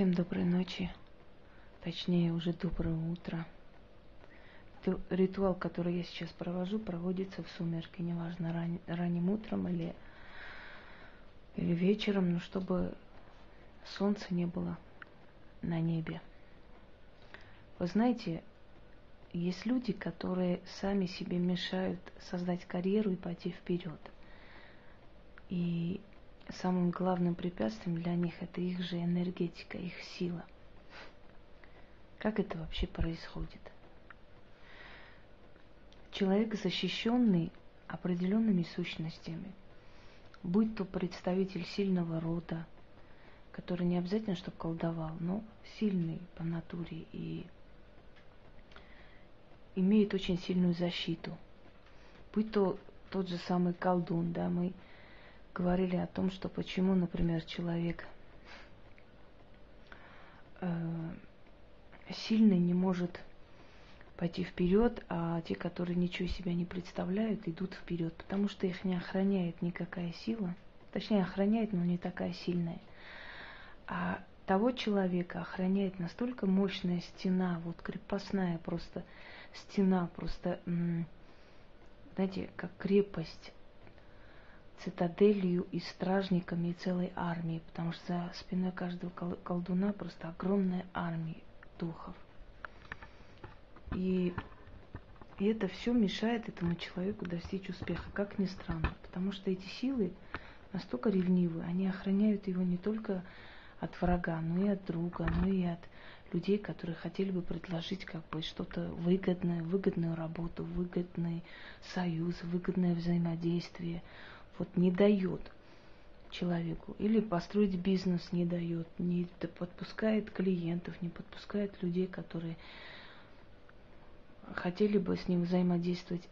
Всем доброй ночи, точнее уже доброе утро. Ритуал, который я сейчас провожу, проводится в сумерки, неважно ранним утром или вечером, но чтобы солнца не было на небе. Вы знаете, есть люди, которые сами себе мешают создать карьеру и пойти вперед. И самым главным препятствием для них это их же энергетика, их сила. Как это вообще происходит? Человек, защищенный определенными сущностями, будь то представитель сильного рода, который не обязательно, чтобы колдовал, но сильный по натуре и имеет очень сильную защиту. Будь то тот же самый колдун, да, мы говорили о том, что почему, например, человек сильный не может пойти вперед, а те, которые ничего себя не представляют, идут вперед, потому что их не охраняет никакая сила, точнее охраняет, но не такая сильная. А того человека охраняет настолько мощная стена, вот крепостная просто стена, просто, знаете, как крепость, цитаделью и стражниками и целой армией, потому что за спиной каждого колдуна просто огромная армия духов. И это все мешает этому человеку достичь успеха, как ни странно, потому что эти силы настолько ревнивы, они охраняют его не только от врага, но и от друга, но и от людей, которые хотели бы предложить как бы что-то выгодное, выгодную работу, выгодный союз, выгодное взаимодействие. Вот не дает человеку. Или построить бизнес не дает, не подпускает клиентов, не подпускает людей, которые хотели бы с ним взаимодействовать.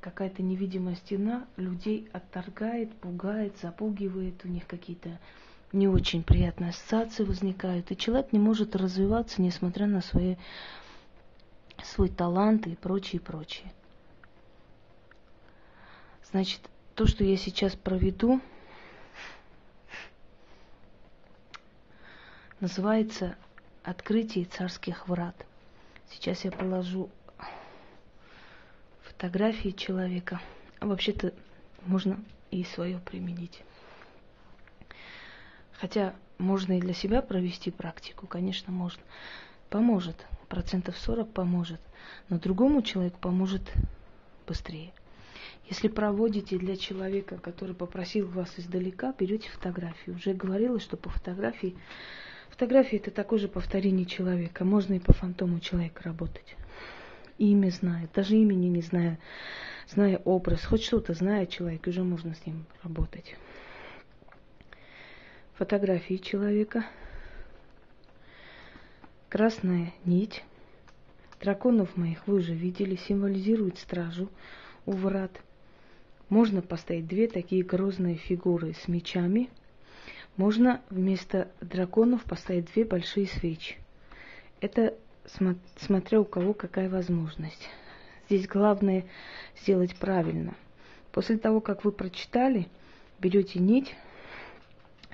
Какая-то невидимая стена людей отторгает, пугает, запугивает, у них какие-то не очень приятные ассоциации возникают, и человек не может развиваться, несмотря на свой талант и прочее, прочее. Значит, то, что я сейчас проведу, называется «Открытие царских врат». Сейчас я положу фотографии человека. А вообще-то можно и свое применить. Хотя можно и для себя провести практику, конечно, можно. Поможет, 40% поможет, но другому человеку поможет быстрее. Если проводите для человека, который попросил вас издалека, берете фотографию. Уже говорила, что по фотографии... Фотография – это такое же повторение человека. Можно и по фантому человека работать. Имя знает, даже имени не зная, зная образ. Хоть что-то зная человек, уже можно с ним работать. Фотографии человека, красная нить, драконов моих вы уже видели, символизирует стражу у врат. Можно поставить две такие грозные фигуры с мечами, можно вместо драконов поставить две большие свечи. Это смотря у кого какая возможность. Здесь главное сделать правильно. После того, как вы прочитали, берете нить,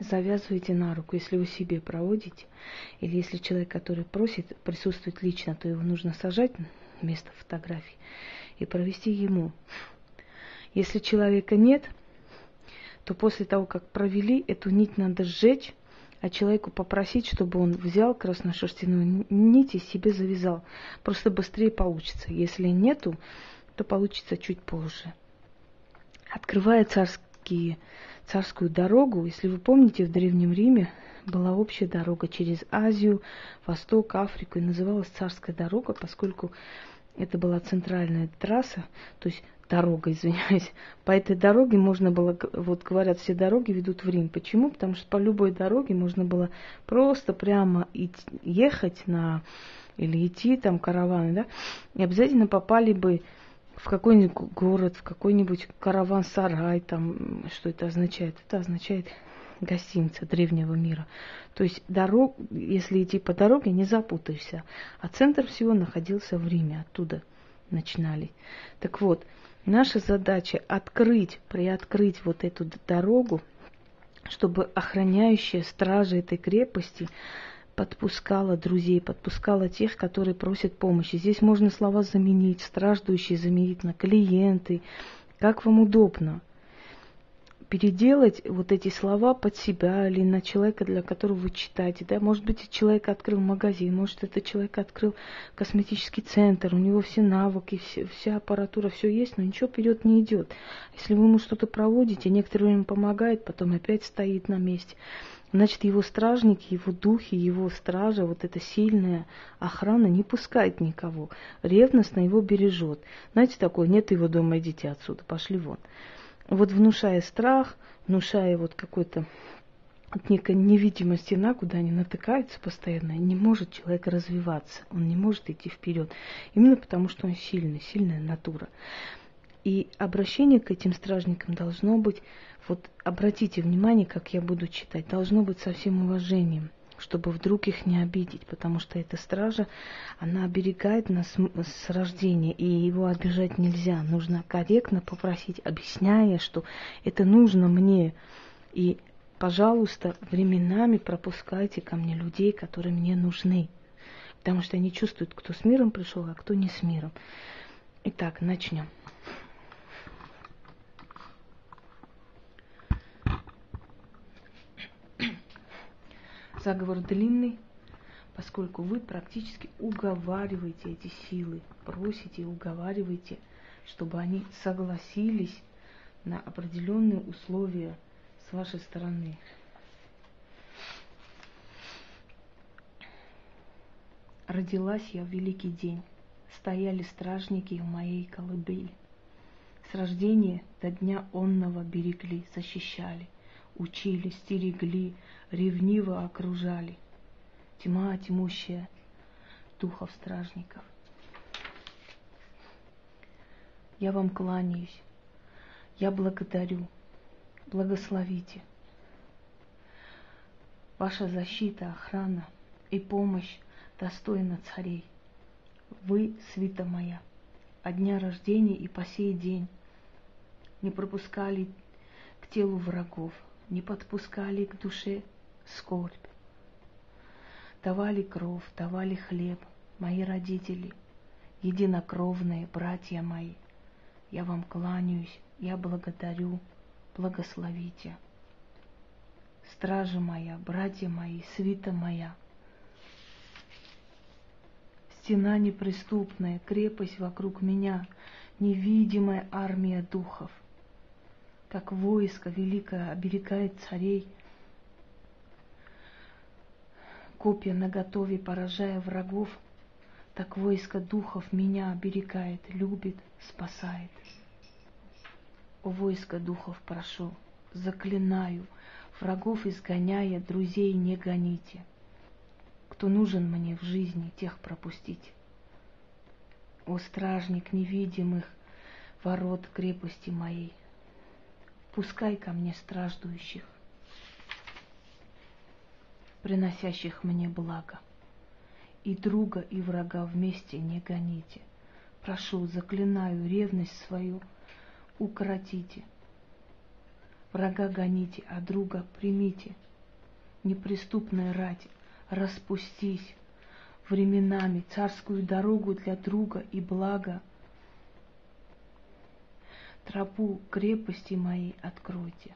завязываете на руку, если вы себе проводите, или если человек, который просит, присутствует лично, то его нужно сажать вместо фотографий и провести ему. Если человека нет, то после того, как провели, эту нить надо сжечь, а человеку попросить, чтобы он взял красношерстяную нить и себе завязал. Просто быстрее получится. Если нету, то получится чуть позже. Открывая царскую дорогу, если вы помните, в Древнем Риме была общая дорога через Азию, Восток, Африку, и называлась царская дорога, поскольку это была центральная трасса, то есть дорога, извиняюсь. По этой дороге можно было, вот говорят, все дороги ведут в Рим. Почему? Потому что по любой дороге можно было просто прямо ехать или идти там караваны, да, и обязательно попали бы в какой-нибудь город, в какой-нибудь караван-сарай, там, что это означает? Это означает гостиница древнего мира. То есть, если идти по дороге, не запутаешься. А центр всего находился в Риме, оттуда начинали. Так вот, наша задача приоткрыть вот эту дорогу, чтобы охраняющая стража этой крепости подпускала друзей, подпускала тех, которые просят помощи. Здесь можно слова заменить, страждущие заменить на клиенты, как вам удобно. Переделать вот эти слова под себя или на человека, для которого вы читаете. Да? Может быть, человек открыл магазин, может, это человек открыл косметический центр, у него все навыки, вся аппаратура, все есть, но ничего вперед не идет. Если вы ему что-то проводите, некоторое время помогает, потом опять стоит на месте. Значит, его стражники, его духи, его стража, вот эта сильная охрана не пускает никого. Ревностно его бережет. Знаете, такое, нет его дома, идите отсюда, пошли вон. Вот внушая страх, внушая вот какой-то от некой невидимой стена, куда они натыкаются постоянно, не может человек развиваться, он не может идти вперед. Именно потому, что он сильный, сильная натура. И обращение к этим стражникам должно быть, вот обратите внимание, как я буду читать, должно быть со всем уважением, чтобы вдруг их не обидеть, потому что эта стража, она оберегает нас с рождения, и его обижать нельзя. Нужно корректно попросить, объясняя, что это нужно мне, и, пожалуйста, временами пропускайте ко мне людей, которые мне нужны, потому что они чувствуют, кто с миром пришел, а кто не с миром. Итак, начнем. Заговор длинный, поскольку вы практически уговариваете эти силы, просите, уговариваете, чтобы они согласились на определенные условия с вашей стороны. Родилась я в великий день, стояли стражники в моей колыбели. С рождения до дня онного берегли, защищали. Учили, стерегли, ревниво окружали. Тьма тьмущая духов стражников. Я вам кланяюсь, я благодарю, благословите. Ваша защита, охрана и помощь достойна царей. Вы, свита моя, от дня рождения и по сей день не пропускали к телу врагов, не подпускали к душе скорбь. Давали кров, давали хлеб, мои родители, единокровные братья мои. Я вам кланяюсь, я благодарю, благословите. Стража моя, братья мои, свита моя. Стена неприступная, крепость вокруг меня, невидимая армия духов. Как войско великое оберегает царей, копья наготове поражая врагов, так войско духов меня оберегает, любит, спасает. О войско духов прошу, заклинаю, врагов изгоняя, друзей не гоните. Кто нужен мне в жизни, тех пропустите. О стражник невидимых ворот крепости моей, пускай ко мне страждущих, приносящих мне благо. И друга, и врага вместе не гоните. Прошу, заклинаю, ревность свою укротите. Врага гоните, а друга примите. Неприступная рать, распустись временами, царскую дорогу для друга и блага. Тропу крепости моей откройте.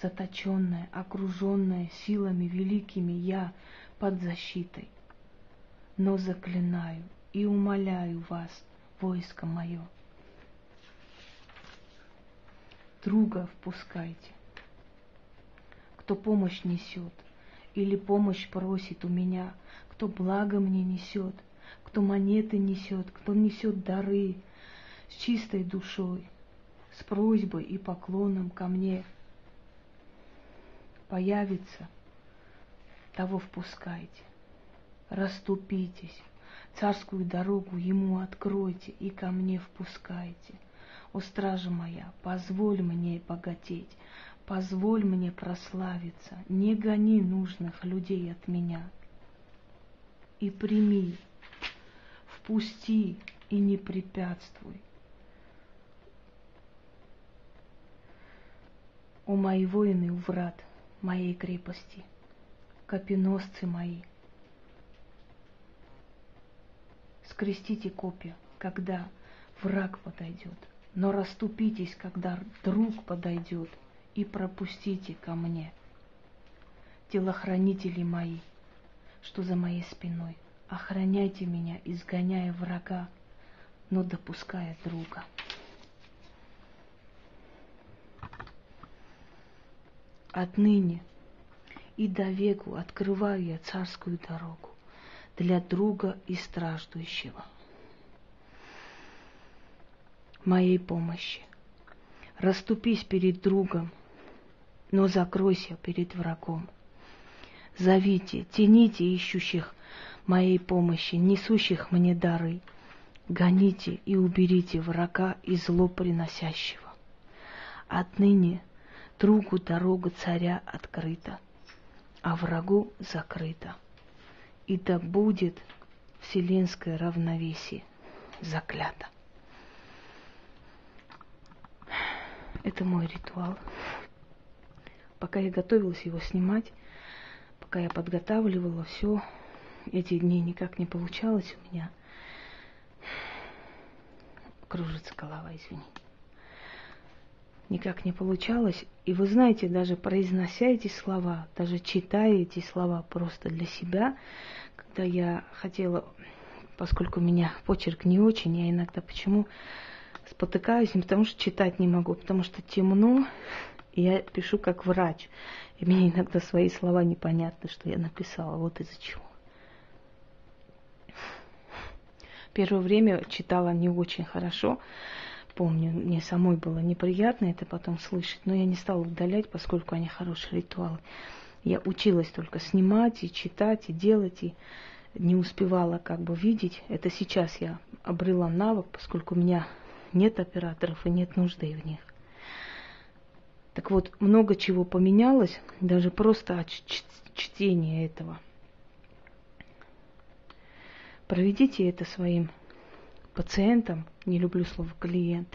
Заточенная, окруженная силами великими я под защитой. Но заклинаю и умоляю вас, войско мое. Друга впускайте. Кто помощь несет или помощь просит у меня, кто благо мне несет, кто монеты несет, кто несет дары с чистой душой, с просьбой и поклоном ко мне появится, того впускайте. Расступитесь, царскую дорогу ему откройте и ко мне впускайте. О, стража моя, позволь мне богатеть, позволь мне прославиться, не гони нужных людей от меня. И прими, впусти и не препятствуй. О, мои воины у врат моей крепости, копеносцы мои, скрестите копья, когда враг подойдет, но расступитесь, когда друг подойдет, и пропустите ко мне телохранители мои, что за моей спиной. Охраняйте меня, изгоняя врага, но допуская друга. Отныне и довеку открываю я царскую дорогу для друга и страждущего моей помощи. Расступись перед другом, но закройся перед врагом. Зовите, тяните ищущих моей помощи, несущих мне дары. Гоните и уберите врага и зло приносящего. Отныне другу дорога царя открыта, а врагу закрыта. И да будет вселенское равновесие заклято. Это мой ритуал. Пока я готовилась его снимать, пока я подготавливала все, эти дни никак не получалось у меня. Кружится голова, извините. Никак не получалось. И вы знаете, даже произнося эти слова, даже читая эти слова просто для себя, когда я хотела, поскольку у меня почерк не очень, я иногда почему спотыкаюсь, не потому что читать не могу, потому что темно, и я пишу как врач. И мне иногда свои слова непонятны, что я написала, вот из-за чего. Первое время читала не очень хорошо, помню, мне самой было неприятно это потом слышать, но я не стала удалять, поскольку они хорошие ритуалы. Я училась только снимать и читать, и делать, и не успевала как бы видеть. Это сейчас я обрела навык, поскольку у меня нет операторов и нет нужды в них. Так вот, много чего поменялось, даже просто от чтения этого. Проведите это своим пациентам, не люблю слово клиент,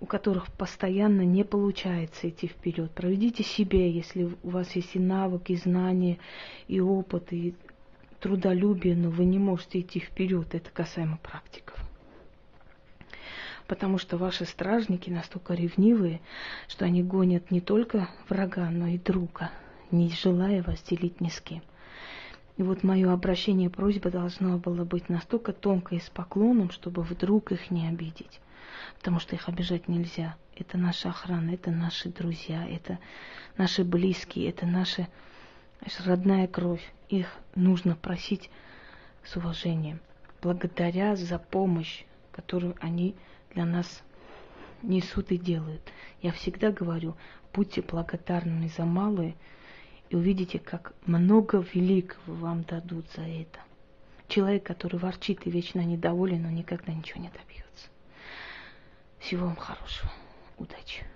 у которых постоянно не получается идти вперед. Проведите себе, если у вас есть и навык, и знания, и опыт, и трудолюбие, но вы не можете идти вперед. Это касаемо практиков. Потому что ваши стражники настолько ревнивые, что они гонят не только врага, но и друга, не желая вас делить ни с кем. И вот мое обращение и просьба должно было быть настолько тонкой и с поклоном, чтобы вдруг их не обидеть. Потому что их обижать нельзя. Это наша охрана, это наши друзья, это наши близкие, это наша родная кровь. Их нужно просить с уважением, благодаря за помощь, которую они для нас несут и делают. Я всегда говорю, будьте благодарны за малое, и увидите, как много великого вам дадут за это. Человек, который ворчит и вечно недоволен, но никогда ничего не добьется. Всего вам хорошего. Удачи.